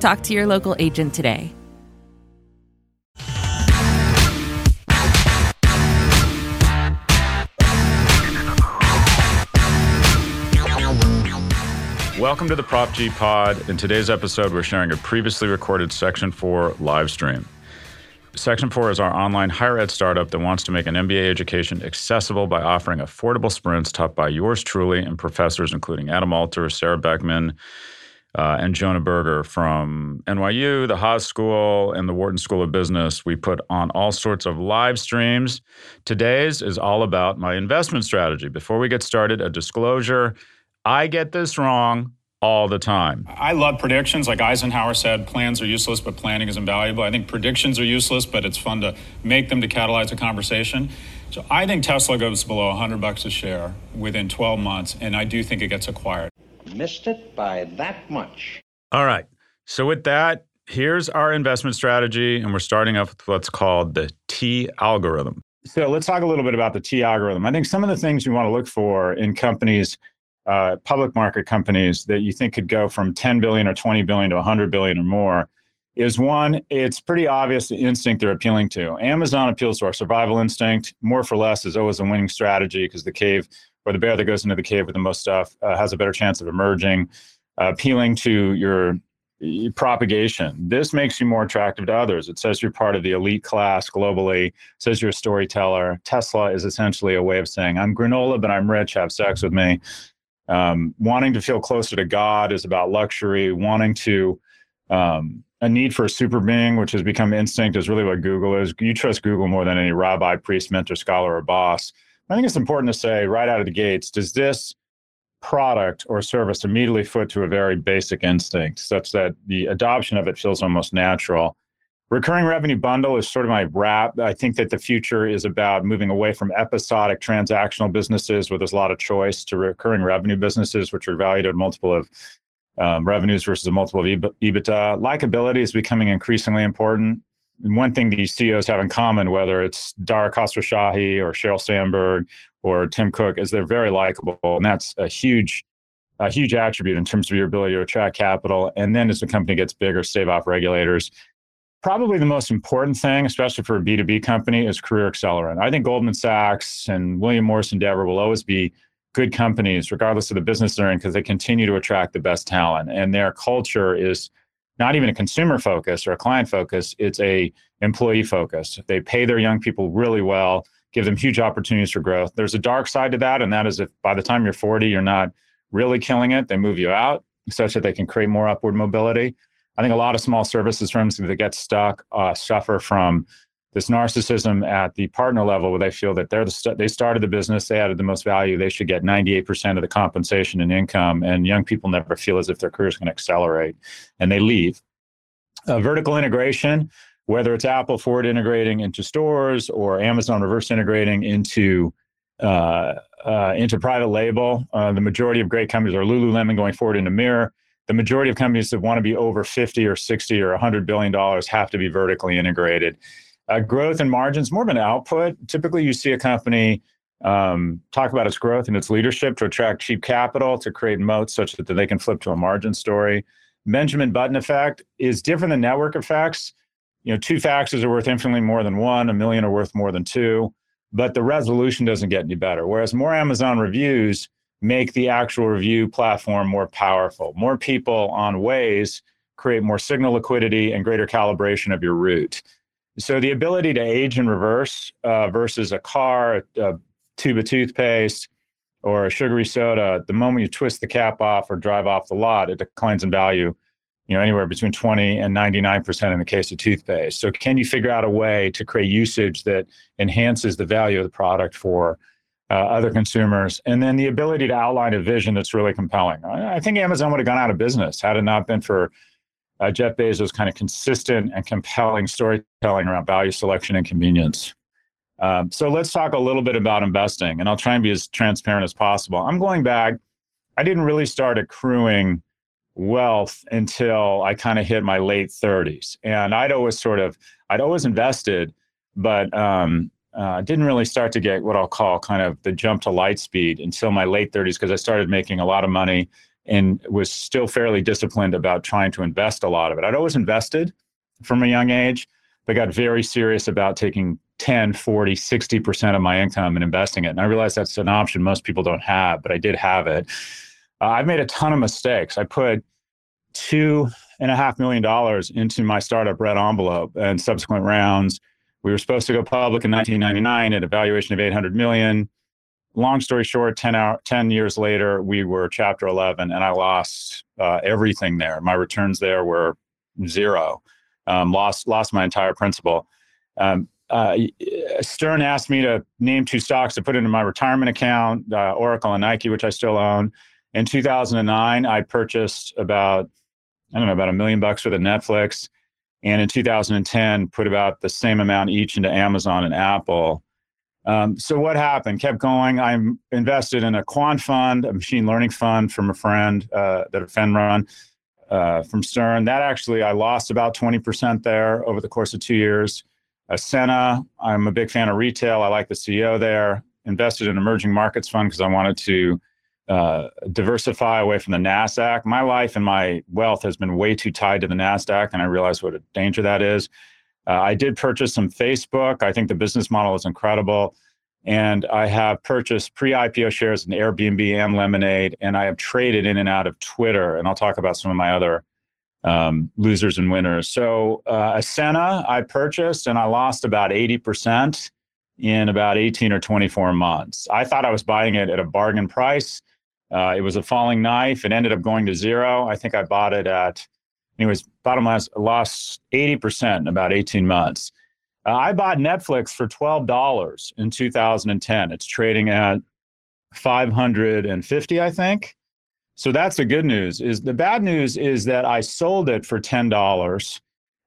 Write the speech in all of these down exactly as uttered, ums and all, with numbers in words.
Talk to your local agent today. Welcome to the Prop G Pod. In today's episode, we're sharing a previously recorded Section four live stream. Section four is our online higher ed startup that wants to make an M B A education accessible by offering affordable sprints taught by yours truly and professors including Adam Alter, Sarah Beckman, Uh, and Jonah Berger from N Y U, the Haas School, and the Wharton School of Business. We put on all sorts of live streams. Today's is all about my investment strategy. Before we get started, a disclosure. I get this wrong all the time. I love predictions. Like Eisenhower said, plans are useless, but planning is invaluable. I think predictions are useless, but it's fun to make them to catalyze a conversation. So I think Tesla goes below one hundred bucks a share within twelve months, and I do think it gets acquired. Missed it by that much. All right. So with that, here's our investment strategy, and we're starting off with what's called the T algorithm. So let's talk a little bit about the T algorithm. I think some of the things you want to look for in companies, uh, public market companies that you think could go from ten billion or twenty billion to one hundred billion or more is one, it's pretty obvious the instinct they're appealing to. Amazon appeals to our survival instinct. More for less is always a winning strategy because the cave or the bear that goes into the cave with the most stuff uh, has a better chance of emerging, uh, appealing to your, your propagation. This makes you more attractive to others. It says you're part of the elite class globally. It says you're a storyteller. Tesla is essentially a way of saying, I'm granola, but I'm rich. Have sex with me. Um, wanting to feel closer to God is about luxury. Wanting to, um, a need for a super being, which has become instinct, is really what Google is. You trust Google more than any rabbi, priest, mentor, scholar, or boss. I think it's important to say right out of the gates, does this product or service immediately foot to a very basic instinct such that the adoption of it feels almost natural? Recurring revenue bundle is sort of my wrap. I think that the future is about moving away from episodic transactional businesses where there's a lot of choice to recurring revenue businesses, which are valued at a multiple of um, revenues versus a multiple of EBITDA. Likability is becoming increasingly important. And one thing these C E Os have in common, whether it's Dara Khosrowshahi or Sheryl Sandberg or Tim Cook, is they're very likable. And that's a huge, a huge attribute in terms of your ability to attract capital. And then as the company gets bigger, stave off regulators. Probably the most important thing, especially for a B two B company, is career accelerant. I think Goldman Sachs and William Morris Endeavor will always be good companies, regardless of the business they're in, because they continue to attract the best talent. And their culture is not even a consumer focus or a client focus, it's a employee focus. They pay their young people really well, give them huge opportunities for growth. There's a dark side to that, and that is if by the time you're forty, you're not really killing it, they move you out such that they can create more upward mobility. I think a lot of small services firms that get stuck uh, suffer from this narcissism at the partner level where they feel that they're the st- they started the business, they added the most value, they should get ninety-eight percent of the compensation and income, and young people never feel as if their career is going to accelerate, and they leave. Uh, vertical integration, whether it's Apple forward integrating into stores or Amazon reverse integrating into uh, uh, into private label, uh, the majority of great companies are Lululemon going forward into Mirror. The majority of companies that want to be over fifty or sixty or one hundred billion dollars have to be vertically integrated. Uh, growth and margins, more of an output. Typically, you see a company um, talk about its growth and its leadership to attract cheap capital, to create moats such that they can flip to a margin story. Benjamin Button effect is different than network effects. You know, two faxes are worth infinitely more than one, a million are worth more than two, but the resolution doesn't get any better. Whereas more Amazon reviews make the actual review platform more powerful. More people on Waze create more signal liquidity and greater calibration of your route. So the ability to age in reverse uh, versus a car, a tube of toothpaste, or a sugary soda, the moment you twist the cap off or drive off the lot, it declines in value, you know, anywhere between twenty and ninety-nine percent in the case of toothpaste. So can you figure out a way to create usage that enhances the value of the product for uh, other consumers? And then the ability to outline a vision that's really compelling. I, I think Amazon would have gone out of business had it not been for uh, Jeff Bezos' kind of consistent and compelling storytelling around value, selection, and convenience. Um, so let's talk a little bit about investing, and I'll try and be as transparent as possible. I'm going back. I didn't really start accruing wealth until I kind of hit my late thirties. And I'd always sort of, I'd always invested, but um, uh, didn't really start to get what I'll call kind of the jump to light speed until my late thirties, because I started making a lot of money and was still fairly disciplined about trying to invest a lot of it. I'd always invested from a young age, but got very serious about taking ten, forty, sixty percent of my income and investing it. And I realized that's an option most people don't have, but I did have it. Uh, I've made a ton of mistakes. I put two and a half million dollars into my startup Red Envelope and subsequent rounds. We were supposed to go public in nineteen ninety-nine at a valuation of eight hundred million. Long story short, ten, hour, ten years later, we were chapter eleven and I lost uh, everything there. My returns there were zero. Um, lost, lost my entire principal. Um, Uh, Stern asked me to name two stocks to put into my retirement account, uh, Oracle and Nike, which I still own. In two thousand nine, I purchased about, I don't know, about a million bucks worth of Netflix. And in two thousand ten, put about the same amount each into Amazon and Apple. Um, so what happened? Kept going. I'm invested in a quant fund, a machine learning fund from a friend uh, that a friend run uh, from Stern. That actually, I lost about twenty percent there over the course of two years. Ascena, I'm a big fan of retail. I like the C E O there. Invested in emerging markets fund because I wanted to uh, diversify away from the NASDAQ. My life and my wealth has been way too tied to the NASDAQ, and I realized what a danger that is. Uh, I did purchase some Facebook. I think the business model is incredible. And I have purchased pre-I P O shares in Airbnb and Lemonade, and I have traded in and out of Twitter. And I'll talk about some of my other Um, losers and winners. So uh, Ascena, I purchased and I lost about eighty percent in about eighteen or twenty-four months. I thought I was buying it at a bargain price. Uh, it was a falling knife. It ended up going to zero. I think I bought it at, anyways, bottom line, I lost eighty percent in about eighteen months. Uh, I bought Netflix for twelve dollars in two thousand ten. It's trading at five hundred fifty, I think. So that's the good news. Is the bad news is that I sold it for ten dollars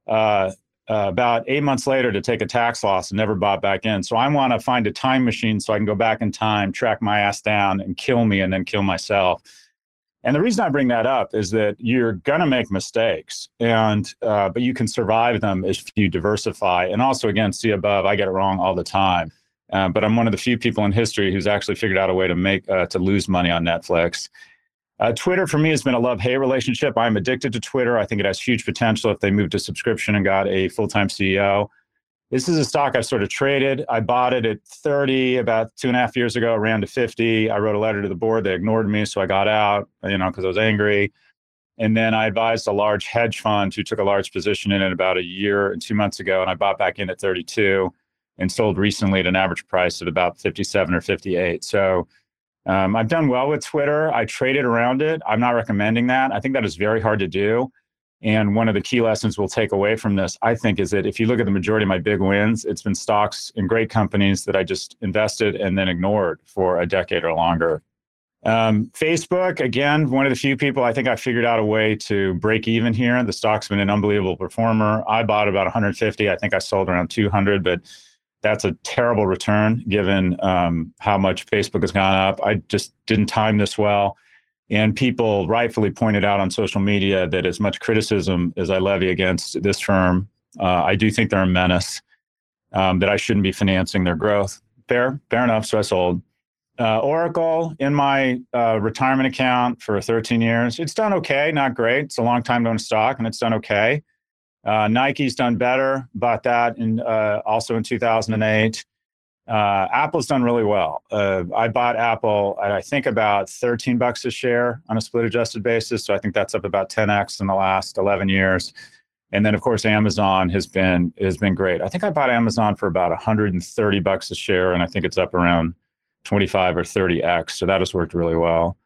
uh, uh, about eight months later to take a tax loss and never bought back in. So I want to find a time machine so I can go back in time, track my ass down and kill me and then kill myself. And the reason I bring that up is that you're going to make mistakes, and uh, but you can survive them if you diversify. And also, again, see above, I get it wrong all the time. Uh, but I'm one of the few people in history who's actually figured out a way to make uh, to lose money on Netflix. Uh, Twitter for me has been a love-hate relationship. I'm addicted to Twitter. I think it has huge potential if they moved to subscription and got a full-time C E O. This is a stock I've sort of traded. I bought it at thirty about two and a half years ago, ran to fifty. I wrote a letter to the board. They ignored me, so I got out, you know, because I was angry. And then I advised a large hedge fund who took a large position in it about a year and two months ago, and I bought back in at thirty-two and sold recently at an average price of about fifty-seven or fifty-eight. So Um, I've done well with Twitter. I traded around it. I'm not recommending that. I think that is very hard to do. And one of the key lessons we'll take away from this, I think, is that if you look at the majority of my big wins, it's been stocks in great companies that I just invested and then ignored for a decade or longer. Um, Facebook, again, one of the few people, I think I figured out a way to break even here. The stock's been an unbelievable performer. I bought about one hundred fifty. I think I sold around two hundred, but that's a terrible return given um, how much Facebook has gone up. I just didn't time this well. And people rightfully pointed out on social media that as much criticism as I levy against this firm, uh, I do think they're a menace, um, that I shouldn't be financing their growth. Fair, fair enough, so I sold. Uh, Oracle in my uh, retirement account for thirteen years. It's done okay, not great. It's a long time to own stock and it's done okay. Uh, Nike's done better, bought that in, uh, also in two thousand eight. Uh, Apple's done really well. Uh, I bought Apple at, I think, about thirteen bucks a share on a split adjusted basis. So I think that's up about ten X in the last eleven years. And then, of course, Amazon has been has been great. I think I bought Amazon for about one hundred thirty bucks a share, and I think it's up around twenty-five or thirty X. So that has worked really well.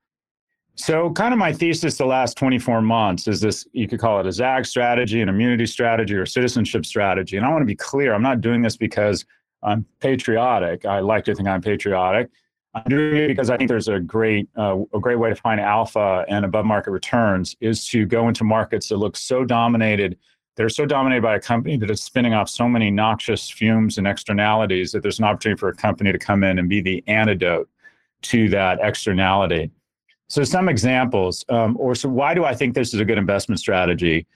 So kind of my thesis the last twenty-four months is this, you could call it a zag strategy, an immunity strategy, or citizenship strategy. And I want to be clear, I'm not doing this because I'm patriotic. I like to think I'm patriotic. I'm doing it because I think there's a great, uh, a great way to find alpha and above market returns is to go into markets that look so dominated, they're so dominated by a company that it's spinning off so many noxious fumes and externalities that there's an opportunity for a company to come in and be the antidote to that externality. So some examples, um, or so why do I think this is a good investment strategy?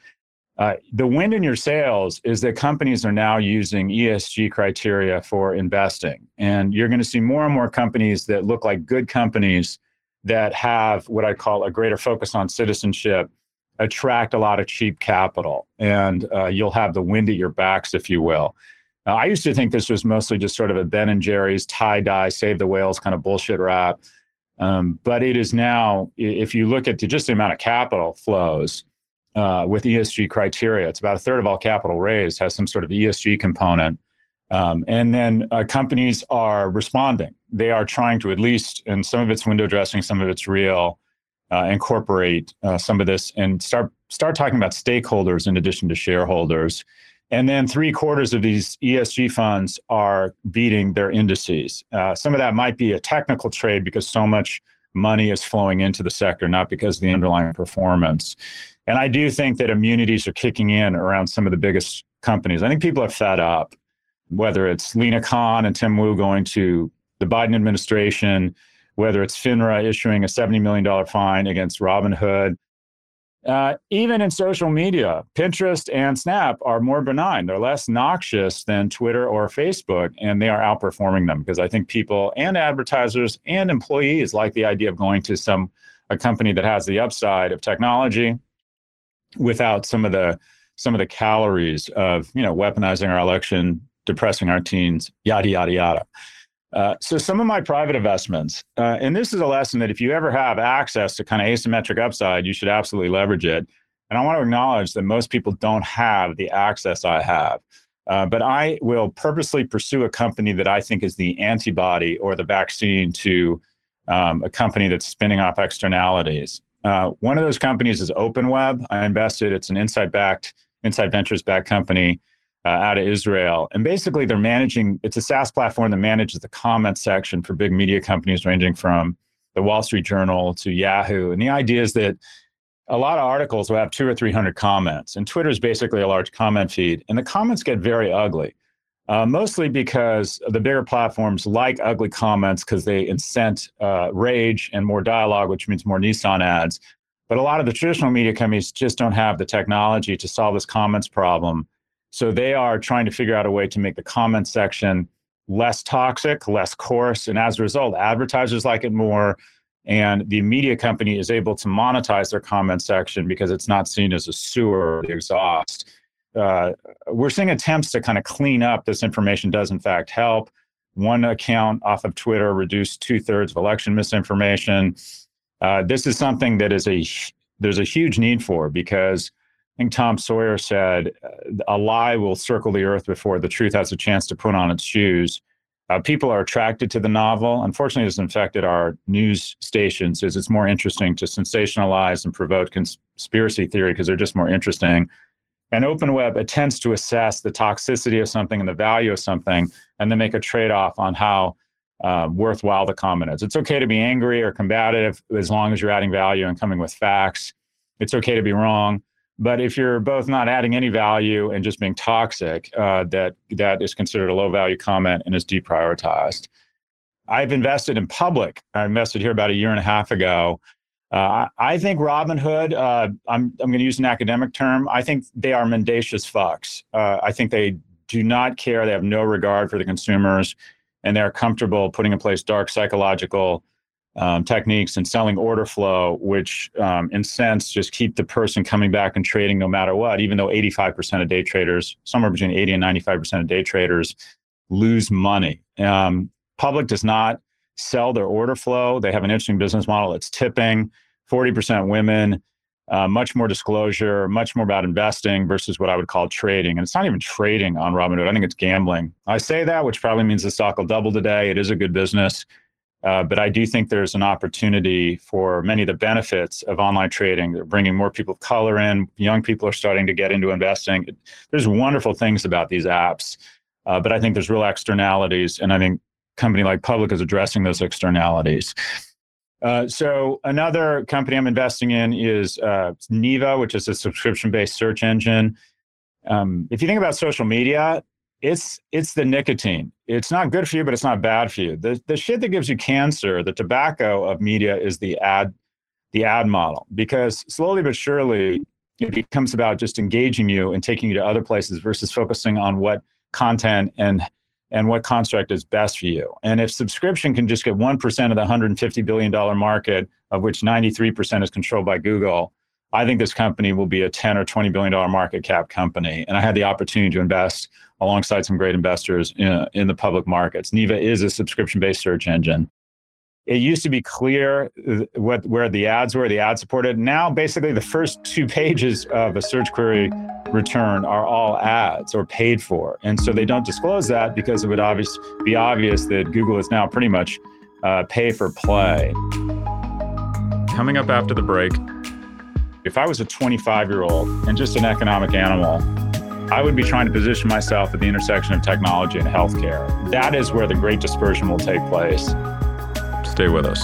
Uh, the wind in your sails is that companies are now using E S G criteria for investing. And you're going to see more and more companies that look like good companies that have what I call a greater focus on citizenship, attract a lot of cheap capital. And uh, you'll have the wind at your backs, if you will. Uh, I used to think this was mostly just sort of a Ben and Jerry's tie-dye, save the whales kind of bullshit rap. Um, but it is now, if you look at the, just the amount of capital flows, Uh, with E S G criteria, it's about a third of all capital raised has some sort of E S G component. Um, and then uh, companies are responding. They are trying to at least, and some of it's window dressing, some of it's real, uh, incorporate uh, some of this and start start talking about stakeholders in addition to shareholders. And then three quarters of these E S G funds are beating their indices. Uh, some of that might be a technical trade because so much money is flowing into the sector, not because of the underlying performance. And I do think that immunities are kicking in around some of the biggest companies. I think people are fed up, whether it's Lina Khan and Tim Wu going to the Biden administration, whether it's FINRA issuing a seventy million dollar fine against Robinhood. Uh, even in social media, Pinterest and Snap are more benign. They're less noxious than Twitter or Facebook, and they are outperforming them because I think people and advertisers and employees like the idea of going to some a company that has the upside of technology without some of the some of the calories of, you know, weaponizing our election, depressing our teens, yada, yada, yada. Uh, so some of my private investments, uh, and this is a lesson that if you ever have access to kind of asymmetric upside, you should absolutely leverage it. And I want to acknowledge that most people don't have the access I have. Uh, but I will purposely pursue a company that I think is the antibody or the vaccine to um, a company that's spinning off externalities. Uh, one of those companies is OpenWeb. I invested. It's an insight-backed, Insight Ventures-backed company uh, out of Israel. And basically, they're managing, it's a SaaS platform that manages the comment section for big media companies ranging from the Wall Street Journal to Yahoo. And the idea is that a lot of articles will have two or three hundred comments. And Twitter is basically a large comment feed. And the comments get very ugly, uh, mostly because the bigger platforms like ugly comments because they incent uh, rage and more dialogue, which means more Nissan ads. But a lot of the traditional media companies just don't have the technology to solve this comments problem. So they are trying to figure out a way to make the comment section less toxic, less coarse. And as a result, advertisers like it more. And the media company is able to monetize their comment section because it's not seen as a sewer or the exhaust. Uh, we're seeing attempts to kind of clean up this information does, in fact, help. One account off of Twitter reduced two thirds of election misinformation. Uh, this is something that is a there's a huge need for because I think Tom Sawyer said a lie will circle the earth before the truth has a chance to put on its shoes. Uh, people are attracted to the novel. Unfortunately, it's infected our news stations is it's more interesting to sensationalize and provoke conspiracy theory because they're just more interesting. And OpenWeb attempts to assess the toxicity of something and the value of something and then make a trade-off on how Uh, worthwhile the comment is. It's okay to be angry or combative as long as you're adding value and coming with facts. It's okay to be wrong, but if you're both not adding any value and just being toxic, uh, that that is considered a low value comment and is deprioritized. I've invested in Public. I invested here about a year and a half ago. Uh, I think Robinhood. Uh, I'm I'm going to use an academic term. I think they are mendacious fucks. Uh, I think they do not care. They have no regard for the consumers. And they're comfortable putting in place dark psychological um, techniques and selling order flow, which um, in sense just keep the person coming back and trading no matter what, even though eighty-five percent of day traders, somewhere between eighty and ninety-five percent of day traders lose money Um, Public does not sell their order flow. They have an interesting business model. It's tipping, forty percent women, uh, much more disclosure, much more about investing versus what I would call trading. And it's not even trading on Robinhood. I think it's gambling. I say that, which probably means the stock will double today. It is a good business. Uh, but I do think there's an opportunity for many of the benefits of online trading. They're bringing more people of color in. Young people are starting to get into investing. There's wonderful things about these apps, uh, but I think there's real externalities. And I think a company like Public is addressing those externalities. Uh, so another company I'm investing in is uh, Neva, which is a subscription-based search engine. Um, if you think about social media, It's it's the nicotine. It's not good for you, but it's not bad for you. The the shit that gives you cancer, the tobacco of media, is the ad, the ad model. Because slowly but surely, it becomes about just engaging you and taking you to other places versus focusing on what content and and what construct is best for you. And if subscription can just get one percent of the one hundred fifty billion dollars market, of which ninety-three percent is controlled by Google, I think this company will be a ten or twenty billion dollars market cap company. And I had the opportunity to invest alongside some great investors in, in the public markets. Neva is a subscription-based search engine. It used to be clear what, where the ads were, the ad supported. Now, basically, the first two pages of a search query return are all ads or paid for. And so they don't disclose that because it would obvious, be obvious that Google is now pretty much uh, pay for play. Coming up after the break, if I was a twenty-five-year-old and just an economic animal, I would be trying to position myself at the intersection of technology and healthcare. That is where the great dispersion will take place. Stay with us.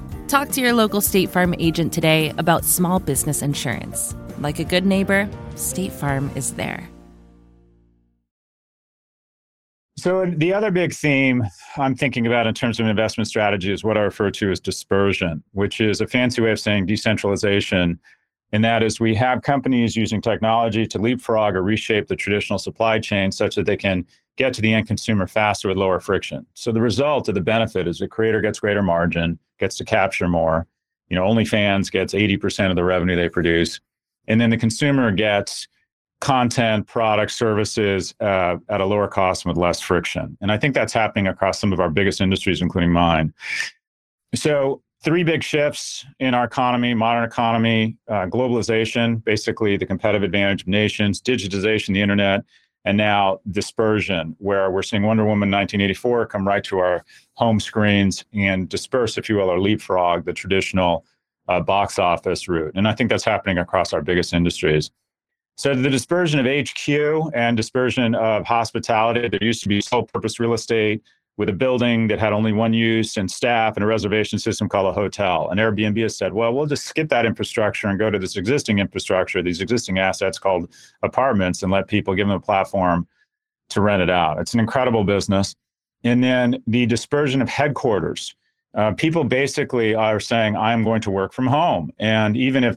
Talk to your local State Farm agent today about small business insurance. Like a good neighbor, State Farm is there. So the other big theme I'm thinking about in terms of investment strategy is what I refer to as dispersion, which is a fancy way of saying decentralization. And that is, we have companies using technology to leapfrog or reshape the traditional supply chain such that they can get to the end consumer faster with lower friction. So the result of the benefit is the creator gets greater margin, gets to capture more. You know, OnlyFans gets eighty percent of the revenue they produce. And then the consumer gets content, products, services uh, at a lower cost and with less friction. And I think that's happening across some of our biggest industries, including mine. So three big shifts in our economy, modern economy: uh, globalization, basically the competitive advantage of nations; digitization, the internet; and now dispersion, where we're seeing Wonder Woman nineteen eighty-four come right to our home screens and disperse, if you will, or leapfrog the traditional uh, box office route. And I think that's happening across our biggest industries. So the dispersion of H Q and dispersion of hospitality. There used to be sole-purpose real estate with a building that had only one use and staff and a reservation system called a hotel. And Airbnb has said, well, we'll just skip that infrastructure and go to this existing infrastructure, these existing assets called apartments, and let people, give them a platform to rent it out. It's an incredible business. And then the dispersion of headquarters. Uh, people basically are saying, I'm going to work from home. And even if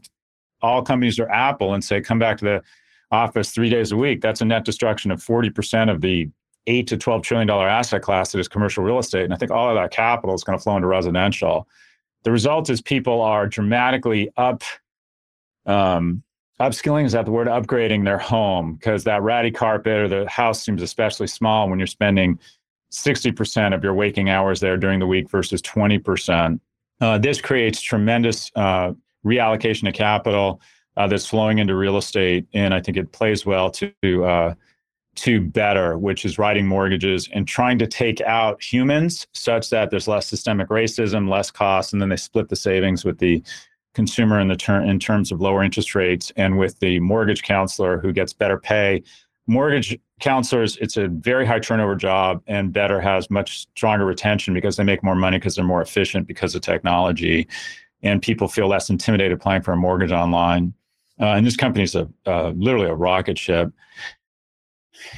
all companies are Apple and say, come back to the office three days a week, that's a net destruction of forty percent of the eight to twelve trillion dollars asset class that is commercial real estate. And I think all of that capital is going to flow into residential. The result is people are dramatically up, um, upskilling, is that the word? Upgrading their home, because that ratty carpet or the house seems especially small when you're spending sixty percent of your waking hours there during the week versus twenty percent. Uh, this creates tremendous uh, reallocation of capital uh, that's flowing into real estate. And I think it plays well to uh, to better, which is writing mortgages and trying to take out humans such that there's less systemic racism, less costs, and then they split the savings with the consumer in the ter- in terms of lower interest rates and with the mortgage counselor who gets better pay. Mortgage counselors, it's a very high turnover job, and Better has much stronger retention because they make more money because they're more efficient because of technology, and people feel less intimidated applying for a mortgage online. Uh, and this company is a, uh, literally a rocket ship.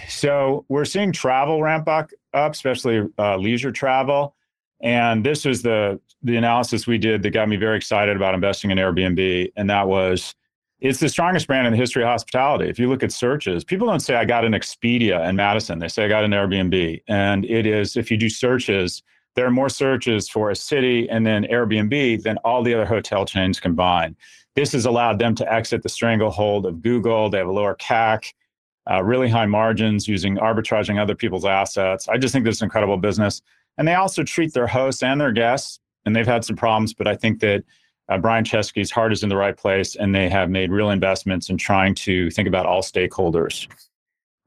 So we're seeing travel ramp up, up especially uh, leisure travel. And this is the the analysis we did that got me very excited about investing in Airbnb. And that was, it's the strongest brand in the history of hospitality. If you look at searches, people don't say, I got an Expedia in Madison. They say, I got an Airbnb. And it is, if you do searches, there are more searches for a city and then Airbnb than all the other hotel chains combined. This has allowed them to exit the stranglehold of Google. They have a lower C A C, uh, really high margins using arbitraging other people's assets. I just think this is an incredible business. And they also treat their hosts and their guests. And they've had some problems, but I think that Uh, Brian Chesky's heart is in the right place, and they have made real investments in trying to think about all stakeholders.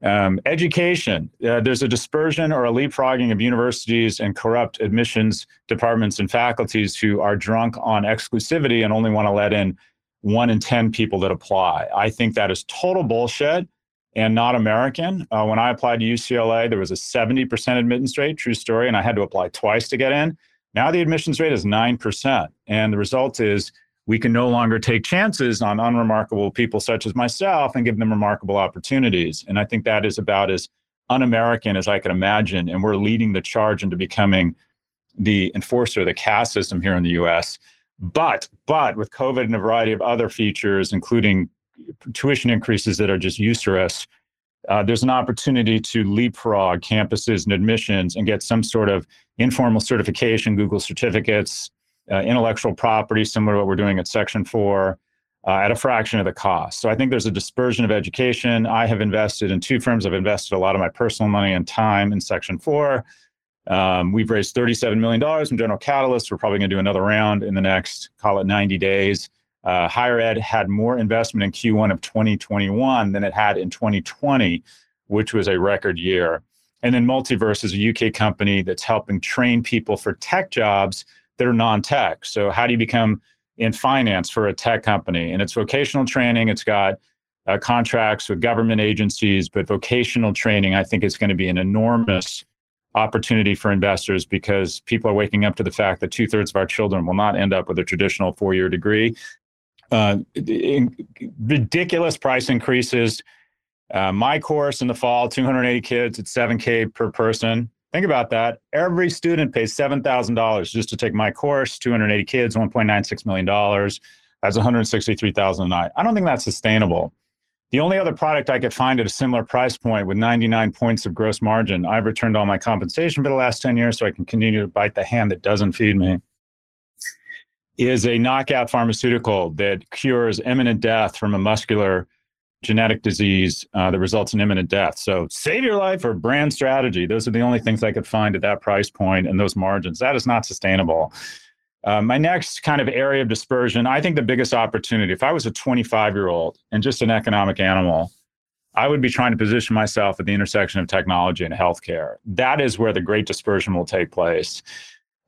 Um, education, uh, there's a dispersion or a leapfrogging of universities and corrupt admissions departments and faculties who are drunk on exclusivity and only want to let in one in ten people that apply. I think that is total bullshit and not American. Uh, when I applied to U C L A, there was a seventy percent admittance rate, true story, and I had to apply twice to get in. Now the admissions rate is nine percent. And the result is we can no longer take chances on unremarkable people such as myself and give them remarkable opportunities. And I think that is about as un-American as I could imagine. And we're leading the charge into becoming the enforcer of the caste system here in the U S. But, but with COVID and a variety of other features, including tuition increases that are just usurious, Uh, there's an opportunity to leapfrog campuses and admissions and get some sort of informal certification, Google certificates, uh, intellectual property, similar to what we're doing at Section four, uh, at a fraction of the cost. So I think there's a dispersion of education. I have invested in two firms. I've invested a lot of my personal money and time in Section four. Um, we've raised thirty-seven million dollars in General Catalyst. We're probably going to do another round in the next, call it ninety days. Uh, higher ed had more investment in Q one of twenty twenty-one than it had in twenty twenty, which was a record year. And then Multiverse is a U K company that's helping train people for tech jobs that are non-tech. So how do you become in finance for a tech company? And it's vocational training. It's got uh, contracts with government agencies, but vocational training, I think, is going to be an enormous opportunity for investors because people are waking up to the fact that two thirds of our children will not end up with a traditional four-year degree. Uh, in, ridiculous price increases. Uh, my course in the fall, two hundred eighty kids at seven K per person. Think about that. Every student pays seven thousand dollars just to take my course, two hundred eighty kids, one point nine six million dollars. That's one hundred sixty-three thousand dollars a night. I don't think that's sustainable. The only other product I could find at a similar price point with ninety-nine points of gross margin, I've returned all my compensation for the last ten years so I can continue to bite the hand that doesn't feed me, is a knockout pharmaceutical that cures imminent death from a muscular genetic disease uh, that results in imminent death. So save your life or brand strategy. Those are the only things I could find at that price point and those margins. That is not sustainable. Uh, my next kind of area of dispersion, I think the biggest opportunity, if I was a twenty-five-year-old and just an economic animal, I would be trying to position myself at the intersection of technology and healthcare. That is where the great dispersion will take place.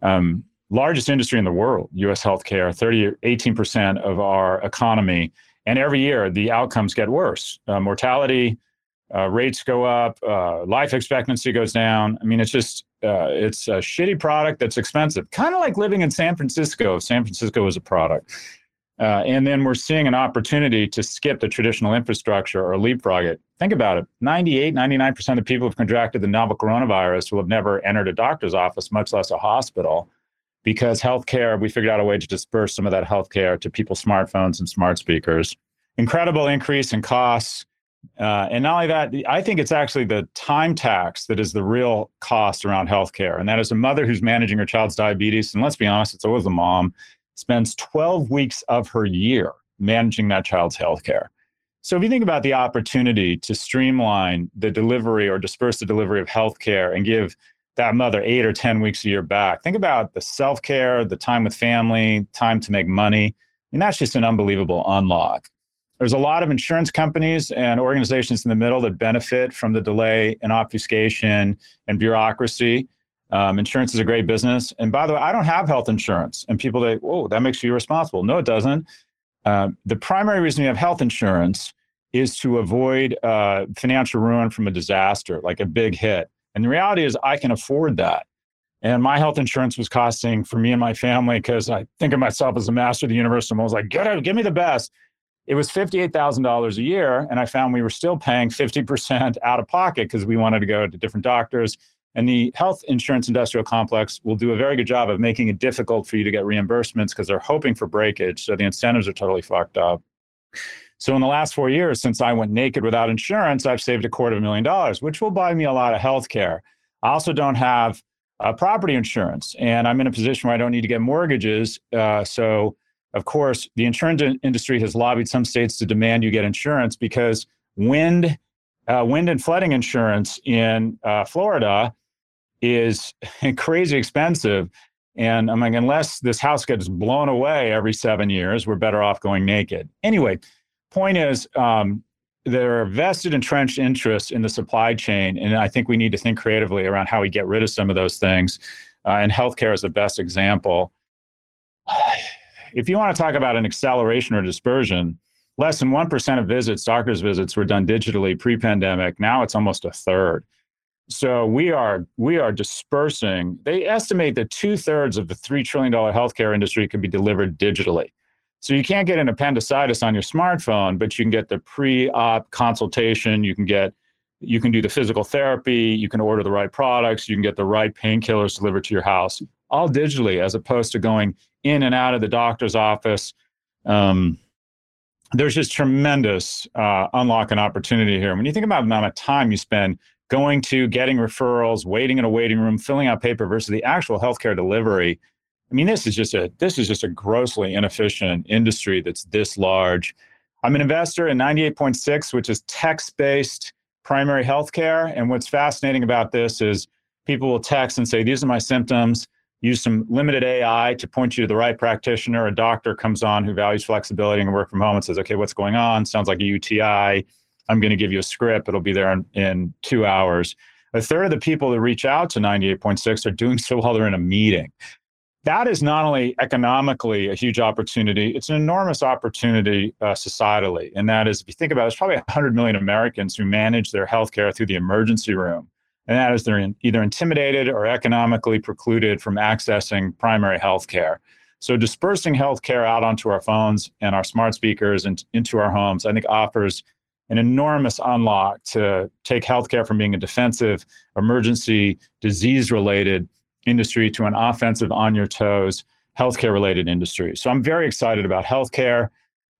Um, Largest industry in the world, U S healthcare, thirty, eighteen percent of our economy. And every year, the outcomes get worse. Uh, mortality uh, rates go up. Uh, life expectancy goes down. I mean, it's just, uh, it's a shitty product that's expensive. Kind of like living in San Francisco. San Francisco is a product. Uh, and then we're seeing an opportunity to skip the traditional infrastructure or leapfrog it. Think about it. ninety-eight, ninety-nine percent of people who've contracted the novel coronavirus will have never entered a doctor's office, much less a hospital. Because healthcare, we figured out a way to disperse some of that healthcare to people's smartphones and smart speakers. Incredible increase in costs. Uh, and not only that, I think it's actually the time tax that is the real cost around healthcare. And that is a mother who's managing her child's diabetes. And let's be honest, it's always the mom. spends twelve weeks of her year managing that child's healthcare. So if you think about the opportunity to streamline the delivery or disperse the delivery of healthcare and give that mother eight or ten weeks a year back, think about the self-care, the time with family, time to make money. And that's just an unbelievable unlock. There's a lot of insurance companies and organizations in the middle that benefit from the delay and obfuscation and bureaucracy. Um, insurance is a great business. And by the way, I don't have health insurance. And people say, whoa, that makes you irresponsible. No, it doesn't. Uh, the primary reason you have health insurance is to avoid uh, financial ruin from a disaster, like a big hit. And the reality is I can afford that. And my health insurance was costing for me and my family, because I think of myself as a master of the universe. And I was like, get it, give me the best. It was fifty-eight thousand dollars a year. And I found we were still paying fifty percent out of pocket because we wanted to go to different doctors. And the health insurance industrial complex will do a very good job of making it difficult for you to get reimbursements because they're hoping for breakage. So the incentives are totally fucked up. So in the last four years, since I went naked without insurance, I've saved a quarter of a million dollars, which will buy me a lot of healthcare. I also don't have uh, property insurance, and I'm in a position where I don't need to get mortgages. Uh, so of course, the insurance industry has lobbied some states to demand you get insurance because wind, uh, wind and flooding insurance in uh, Florida is crazy expensive. And I'm like, unless this house gets blown away every seven years, we're better off going naked. Anyway, point is, um, there are vested entrenched interests in the supply chain. And I think we need to think creatively around how we get rid of some of those things. Uh, and healthcare is the best example. If you want to talk about an acceleration or dispersion, less than one percent of visits, doctor's visits, were done digitally pre-pandemic. Now it's almost a third. So we are we are dispersing. They estimate that two thirds of the three trillion dollars healthcare industry could be delivered digitally. So you can't get an appendicitis on your smartphone, but you can get the pre-op consultation. You can get, you can do the physical therapy. You can order the right products. You can get the right painkillers delivered to your house, all digitally, as opposed to going in and out of the doctor's office. Um, there's just tremendous uh, unlock and opportunity here. When you think about the amount of time you spend going to, getting referrals, waiting in a waiting room, filling out paper versus the actual healthcare delivery. I mean, this is just a this is just a grossly inefficient industry that's this large. I'm an investor in ninety-eight point six, which is text-based primary healthcare. And what's fascinating about this is people will text and say, these are my symptoms. Use some limited A I to point you to the right practitioner. A doctor comes on who values flexibility and work from home and says, okay, what's going on? Sounds like a U T I. I'm going to give you a script. It'll be there in, in two hours. A third of the people that reach out to ninety-eight point six are doing so while they're in a meeting. That is not only economically a huge opportunity, it's an enormous opportunity uh, societally. And that is, if you think about it, there's probably one hundred million Americans who manage their healthcare through the emergency room. And that is, they're in, either intimidated or economically precluded from accessing primary healthcare. So dispersing healthcare out onto our phones and our smart speakers and into our homes, I think offers an enormous unlock to take healthcare from being a defensive, emergency, disease-related industry to an offensive, on-your-toes, healthcare-related industry. So I'm very excited about healthcare.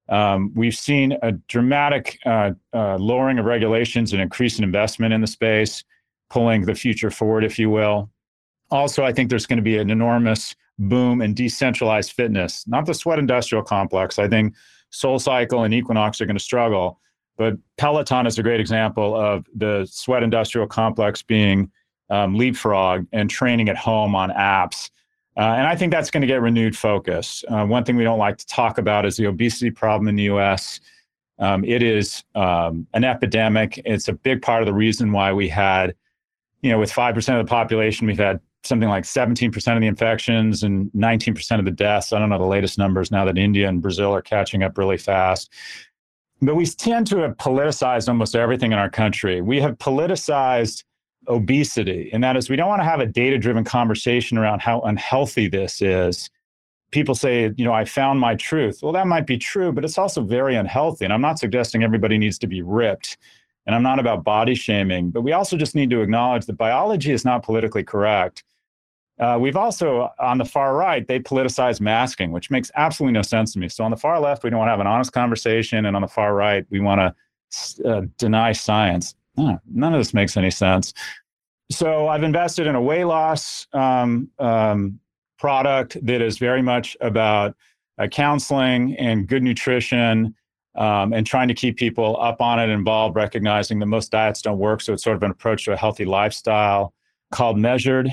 Um, we've seen a dramatic uh, uh, lowering of regulations and increase in investment in the space, pulling the future forward, if you will. Also, I think there's going to be an enormous boom in decentralized fitness, not the sweat industrial complex. I think SoulCycle and Equinox are going to struggle. But Peloton is a great example of the sweat industrial complex being um, leapfrogged and training at home on apps. Uh, and I think that's going to get renewed focus. Uh, one thing we don't like to talk about is the obesity problem in the U S. Um, it is um, an epidemic. It's a big part of the reason why we had, you know, with five percent of the population, we've had something like seventeen percent of the infections and nineteen percent of the deaths. I don't know the latest numbers now that India and Brazil are catching up really fast. But we tend to have politicized almost everything in our country. We have politicized obesity, and that is, we don't want to have a data-driven conversation around how unhealthy this is. People say, you know, I found my truth. Well, that might be true, but it's also very unhealthy. And I'm not suggesting everybody needs to be ripped, and I'm not about body shaming, but we also just need to acknowledge that biology is not politically correct. Uh, we've also, on the far right, they politicize masking, which makes absolutely no sense to me. So on the far left, we don't want to have an honest conversation. And on the far right, we want to uh, deny science. No, none of this makes any sense. So I've invested in a weight loss um, um, product that is very much about uh, counseling and good nutrition, um, and trying to keep people up on it, involved, recognizing that most diets don't work. So it's sort of an approach to a healthy lifestyle called Measured.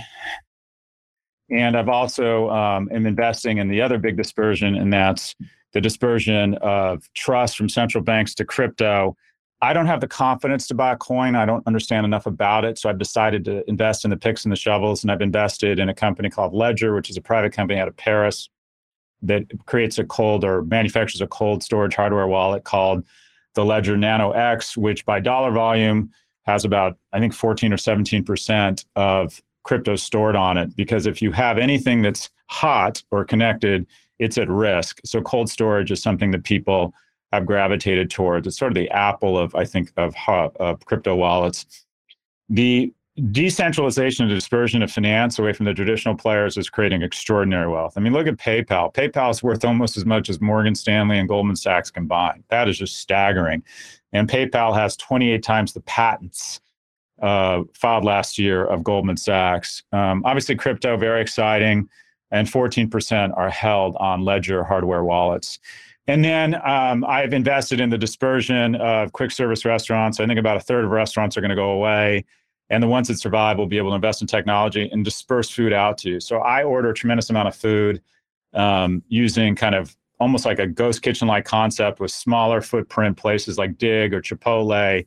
And I've also um, am investing in the other big dispersion, and that's the dispersion of trust from central banks to crypto. I don't have the confidence to buy a coin. I don't understand enough about it. So I've decided to invest in the picks and the shovels. And I've invested in a company called Ledger, which is a private company out of Paris that creates a cold or manufactures a cold storage hardware wallet called the Ledger Nano X, which by dollar volume has about, I think, fourteen or seventeen percent of crypto stored on it. Because if you have anything that's hot or connected, it's at risk. So cold storage is something that people have gravitated towards. It's sort of the Apple of, I think, of, of crypto wallets. The decentralization and dispersion of finance away from the traditional players is creating extraordinary wealth. I mean, look at PayPal. PayPal is worth almost as much as Morgan Stanley and Goldman Sachs combined. That is just staggering. And PayPal has twenty-eight times the patents uh, filed last year of Goldman Sachs. Um, obviously, crypto, very exciting. And fourteen percent are held on Ledger hardware wallets. And then um, I've invested in the dispersion of quick service restaurants. I think about a third of restaurants are going to go away. And the ones that survive will be able to invest in technology and disperse food out to you. So I order a tremendous amount of food um, using kind of almost like a ghost kitchen-like concept with smaller footprint places like Dig or Chipotle.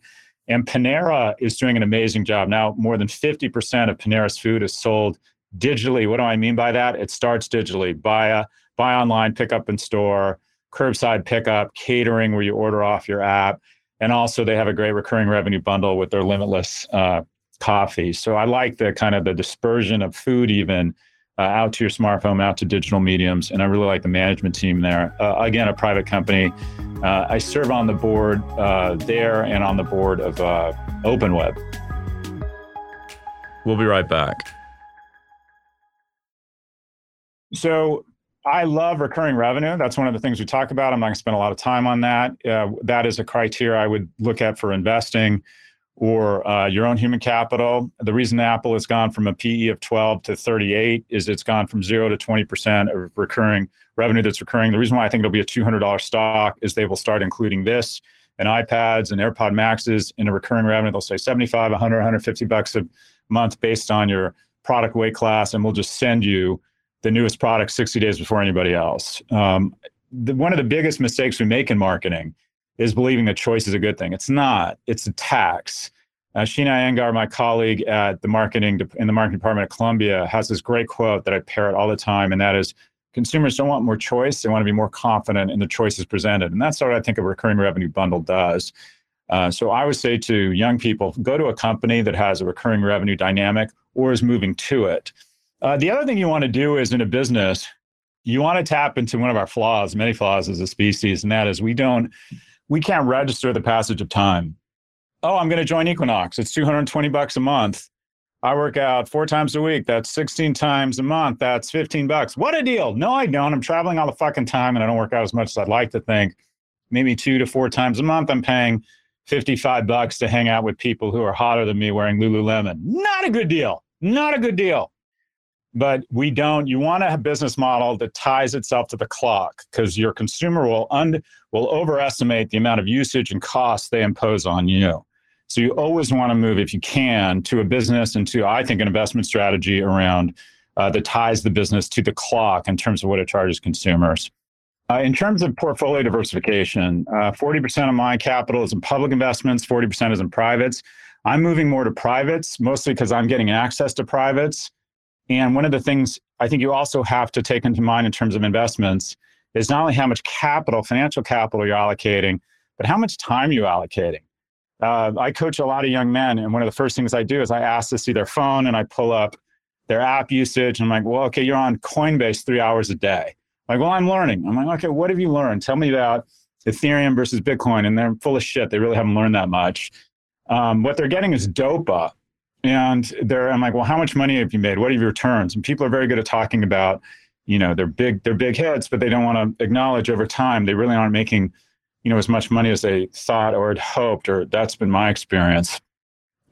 And Panera is doing an amazing job. Now, more than fifty percent of Panera's food is sold digitally. What do I mean by that? It starts digitally. Buy, a, buy online, pick up in store, curbside pickup, catering where you order off your app. And also they have a great recurring revenue bundle with their limitless uh, coffee. So I like the kind of the dispersion of food even uh, out to your smartphone, out to digital mediums. And I really like the management team there. Uh, again, a private company. Uh, I serve on the board uh, there and on the board of uh, OpenWeb. We'll be right back. So I love recurring revenue. That's one of the things we talk about. I'm not going to spend a lot of time on that. Uh, that is a criteria I would look at for investing or uh, your own human capital. The reason Apple has gone from a P E of twelve to thirty-eight is it's gone from zero to twenty percent of recurring revenue that's recurring. The reason why I think it'll be a two hundred dollars stock is they will start including this and iPads and AirPod Maxes in a recurring revenue. They'll say seventy-five, one hundred, one hundred fifty bucks a month based on your product weight class, and we'll just send you the newest product sixty days before anybody else. Um, the, one of the biggest mistakes we make in marketing is believing that choice is a good thing. It's not. It's a tax. Uh, Sheena Iyengar, my colleague at the marketing de- in the marketing department at Columbia, has this great quote that I parrot all the time, and that is, consumers don't want more choice. They want to be more confident in the choices presented. And that's what I think a recurring revenue bundle does. Uh, so I would say to young people, go to a company that has a recurring revenue dynamic or is moving to it. Uh, the other thing you want to do is in a business, you want to tap into one of our flaws, many flaws as a species, and that is we don't, we can't register the passage of time. Oh, I'm going to join Equinox. It's two hundred twenty bucks a month. I work out four times a week. That's sixteen times a month. That's fifteen bucks. What a deal. No, I don't. I'm traveling all the fucking time and I don't work out as much as I'd like to think. Maybe two to four times a month, I'm paying fifty-five bucks to hang out with people who are hotter than me wearing Lululemon. Not a good deal. Not a good deal. But we don't, you want to have a business model that ties itself to the clock, because your consumer will un, will overestimate the amount of usage and cost they impose on you. So you always want to move, if you can, to a business and to, I think, an investment strategy around uh, that ties the business to the clock in terms of what it charges consumers. Uh, in terms of portfolio diversification, uh, forty percent of my capital is in public investments, forty percent is in privates. I'm moving more to privates, mostly because I'm getting access to privates. And one of the things I think you also have to take into mind in terms of investments is not only how much capital, financial capital you're allocating, but how much time you're allocating. Uh, I coach a lot of young men, and one of the first things I do is I ask to see their phone and I pull up their app usage. And I'm like, well, okay, you're on Coinbase three hours a day. I'm like, well, I'm learning. I'm like, okay, what have you learned? Tell me about Ethereum versus Bitcoin. And they're full of shit. They really haven't learned that much. Um, what they're getting is dopa. And there, I'm like, well, how much money have you made? What are your returns? And people are very good at talking about, you know, their big, their big hits, but they don't want to acknowledge over time they really aren't making, you know, as much money as they thought or had hoped. Or that's been my experience.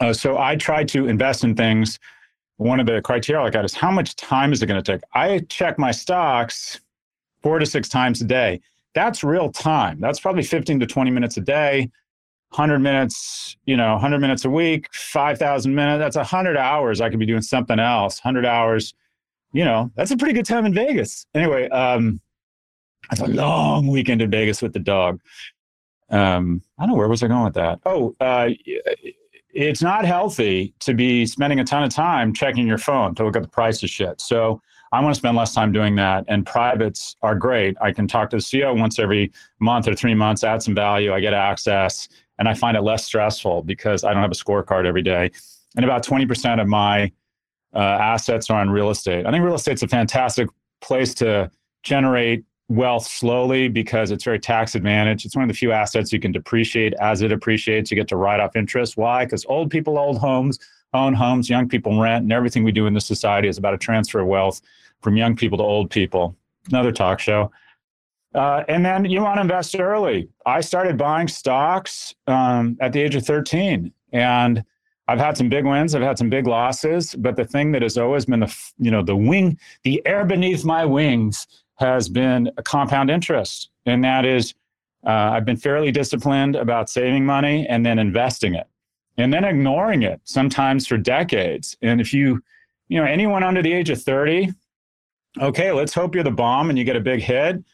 Uh, so I try to invest in things one of the criteria I look at is how much time is it going to take? I check my stocks four to six times a day. That's real time. That's probably fifteen to twenty minutes a day, one hundred minutes, you know, one hundred minutes a week, five thousand minutes. That's one hundred hours. I could be doing something else. one hundred hours, you know, that's a pretty good time in Vegas. Anyway, um, that's a long weekend in Vegas with the dog. Um, I don't know, where was I going with that? Oh, uh, it's not healthy to be spending a ton of time checking your phone to look at the price of shit. So I want to spend less time doing that. And privates are great. I can talk to the C E O once every month or three months, add some value, I get access, and I find it less stressful because I don't have a scorecard every day. And about twenty percent of my uh, assets are on real estate. I think real estate's a fantastic place to generate wealth slowly because it's very tax advantaged. It's one of the few assets you can depreciate as it appreciates. You get to write off interest. Why? Because old people own homes, own homes, young people rent, and everything we do in this society is about a transfer of wealth from young people to old people. Another talk show. Uh, and then you want to invest early. I started buying stocks um, at the age of thirteen, and I've had some big wins. I've had some big losses. But the thing that has always been the, you know, the wing, the air beneath my wings, has been a compound interest. And that is, uh, I've been fairly disciplined about saving money and then investing it and then ignoring it sometimes for decades. And if you, you know, anyone under the age of thirty, okay, let's hope you're the bomb and you get a big hit.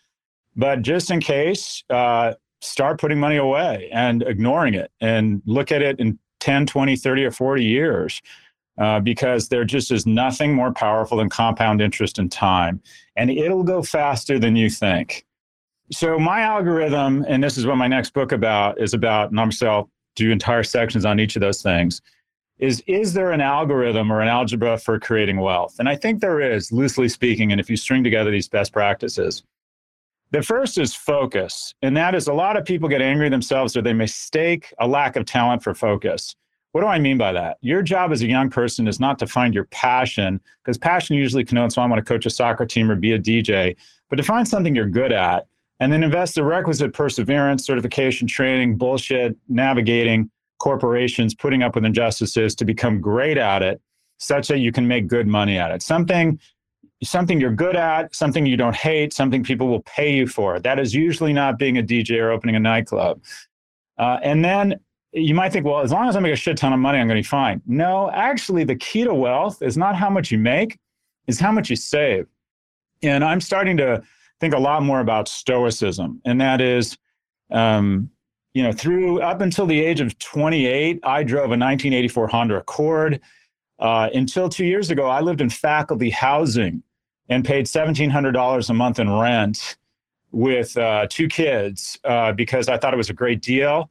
But just in case, uh, start putting money away and ignoring it and look at it in ten, twenty, thirty, or forty years. Uh, because there just is nothing more powerful than compound interest and time. And it'll go faster than you think. So my algorithm, and this is what my next book about is about, and I'm sure I'll do entire sections on each of those things, is is there an algorithm or an algebra for creating wealth? And I think there is, loosely speaking, and if you string together these best practices. The first is focus. And that is, a lot of people get angry themselves or they mistake a lack of talent for focus. What do I mean by that? Your job as a young person is not to find your passion, because passion usually connotes, well, I want to coach a soccer team or be a D J, but to find something you're good at and then invest the requisite perseverance, certification, training, bullshit, navigating corporations, putting up with injustices to become great at it such that you can make good money at it. Something, something you're good at, something you don't hate, something people will pay you for. That is usually not being a D J or opening a nightclub. Uh, and then you might think, well, as long as I make a shit ton of money, I'm going to be fine. No, actually, the key to wealth is not how much you make, it's how much you save. And I'm starting to think a lot more about stoicism. And that is, um, you know, through up until the age of twenty-eight, I drove a nineteen eighty-four Honda Accord. Uh, until two years ago, I lived in faculty housing and paid seventeen hundred dollars a month in rent with uh, two kids uh, because I thought it was a great deal,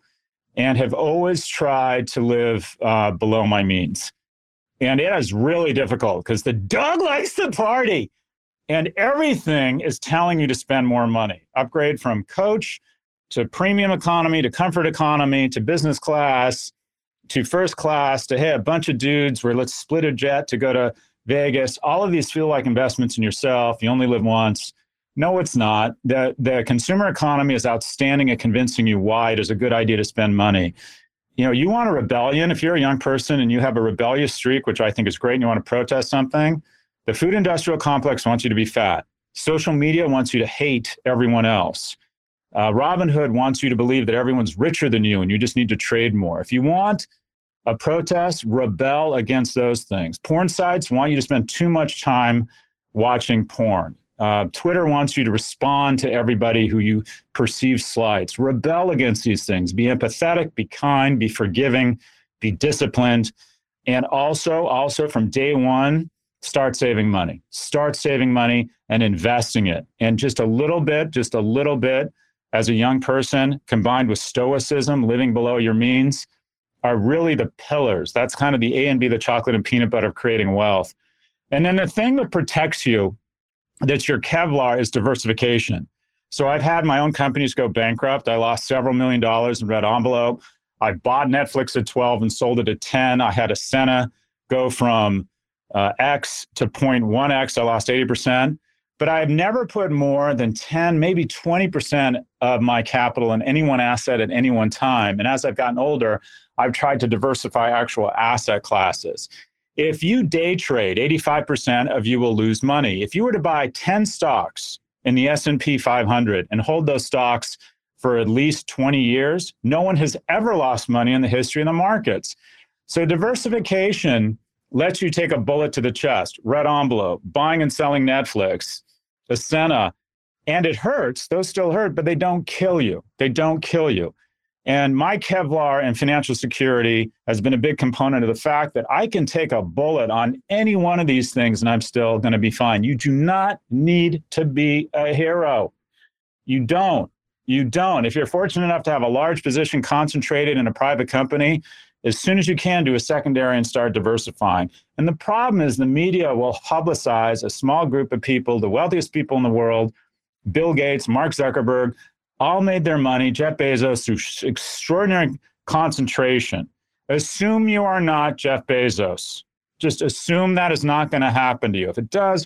and have always tried to live uh, below my means. And it is really difficult because the dog likes to party and everything is telling you to spend more money. Upgrade from coach to premium economy, to comfort economy, to business class, to first class, to, hey, a bunch of dudes where let's split a jet to go to Vegas. All of these feel like investments in yourself. You only live once. No, it's not. The, the consumer economy is outstanding at convincing you why it is a good idea to spend money. You know, you want a rebellion. If you're a young person and you have a rebellious streak, which I think is great, and you want to protest something, the food industrial complex wants you to be fat. Social media wants you to hate everyone else. Uh, Robinhood wants you to believe that everyone's richer than you and you just need to trade more. If you want a protest, rebel against those things. Porn sites want you to spend too much time watching porn. Uh, Twitter wants you to respond to everybody who you perceive slights. Rebel against these things. Be empathetic, be kind, be forgiving, be disciplined. And also, also from day one, start saving money. Start saving money and investing it. And just a little bit, just a little bit as a young person, combined with stoicism, living below your means, are really the pillars. That's kind of the A and B, the chocolate and peanut butter of creating wealth. And then the thing that protects you, that's your Kevlar, is diversification. So I've had my own companies go bankrupt. I lost several million dollars in Red Envelope. I bought Netflix at twelve and sold it at ten. I had Ascena go from uh, X to zero point one X. I lost eighty percent. But I've never put more than ten, maybe twenty percent of my capital in any one asset at any one time. And as I've gotten older, I've tried to diversify actual asset classes. If you day trade, eighty-five percent of you will lose money. If you were to buy ten stocks in the S and P five hundred and hold those stocks for at least twenty years, no one has ever lost money in the history of the markets. So diversification lets you take a bullet to the chest. Red Envelope, buying and selling Netflix, Ascena, and it hurts. Those still hurt, but they don't kill you. They don't kill you. And my Kevlar in financial security has been a big component of the fact that I can take a bullet on any one of these things and I'm still going to be fine. You do not need to be a hero. You don't. You don't. If you're fortunate enough to have a large position concentrated in a private company, as soon as you can, do a secondary and start diversifying. And the problem is the media will publicize a small group of people, the wealthiest people in the world. Bill Gates, Mark Zuckerberg, all made their money, Jeff Bezos, through extraordinary concentration. Assume you are not Jeff Bezos. Just assume that is not going to happen to you. If it does,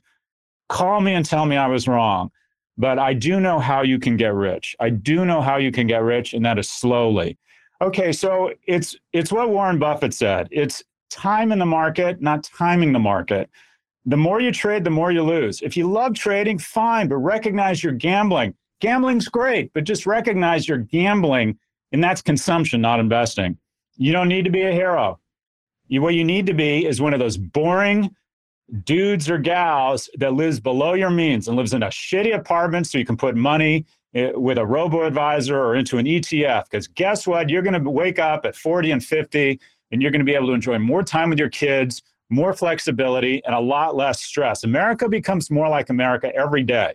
call me and tell me I was wrong. But I do know how you can get rich. I do know how you can get rich, and that is slowly. Okay, so it's it's what Warren Buffett said. It's time in the market, not timing the market. The more you trade, the more you lose. If you love trading, fine, but recognize you're gambling. Gambling's great, but just recognize you're gambling, and that's consumption, not investing. You don't need to be a hero. You, what you need to be is one of those boring dudes or gals that lives below your means and lives in a shitty apartment so you can put money with a robo-advisor or into an E T F. Because guess what? You're going to wake up at forty and fifty, and you're going to be able to enjoy more time with your kids, more flexibility, and a lot less stress. America becomes more like America every day.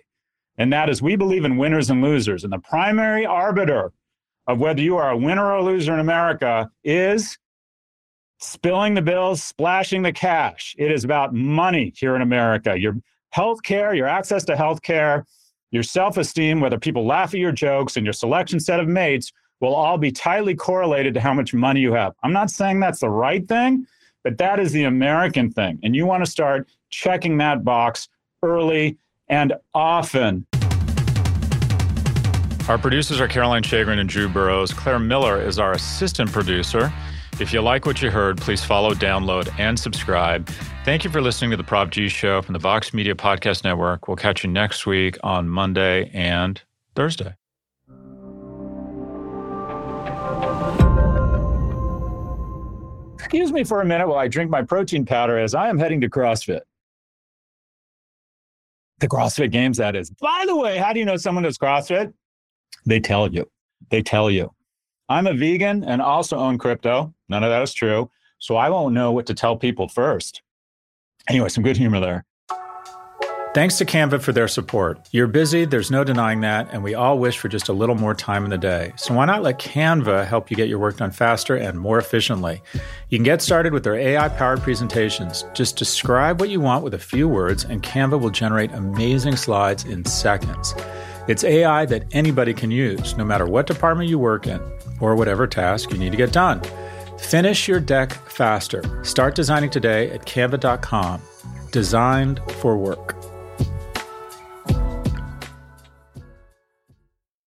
And that is, we believe in winners and losers. And the primary arbiter of whether you are a winner or a loser in America is spilling the bills, splashing the cash. It is about money here in America. Your healthcare, your access to healthcare, your self-esteem, whether people laugh at your jokes, and your selection set of mates will all be tightly correlated to how much money you have. I'm not saying that's the right thing, but that is the American thing. And you want to start checking that box early and often. Our producers are Caroline Chagrin and Drew Burrows. Claire Miller is our assistant producer. If you like what you heard, please follow, download, and subscribe. Thank you for listening to the Prop G Show from the Vox Media Podcast Network. We'll catch you next week on Monday and Thursday. Excuse me for a minute while I drink my protein powder as I am heading to CrossFit. The CrossFit Games, that is. By the way, how do you know someone does CrossFit? They tell you. They tell you. I'm a vegan and also own crypto. None of that is true. So I won't know what to tell people first. Anyway, some good humor there. Thanks to Canva for their support. You're busy, there's no denying that, and we all wish for just a little more time in the day. So why not let Canva help you get your work done faster and more efficiently? You can get started with their A I-powered presentations. Just describe what you want with a few words, and Canva will generate amazing slides in seconds. It's A I that anybody can use, no matter what department you work in or whatever task you need to get done. Finish your deck faster. Start designing today at canva dot com. Designed for work.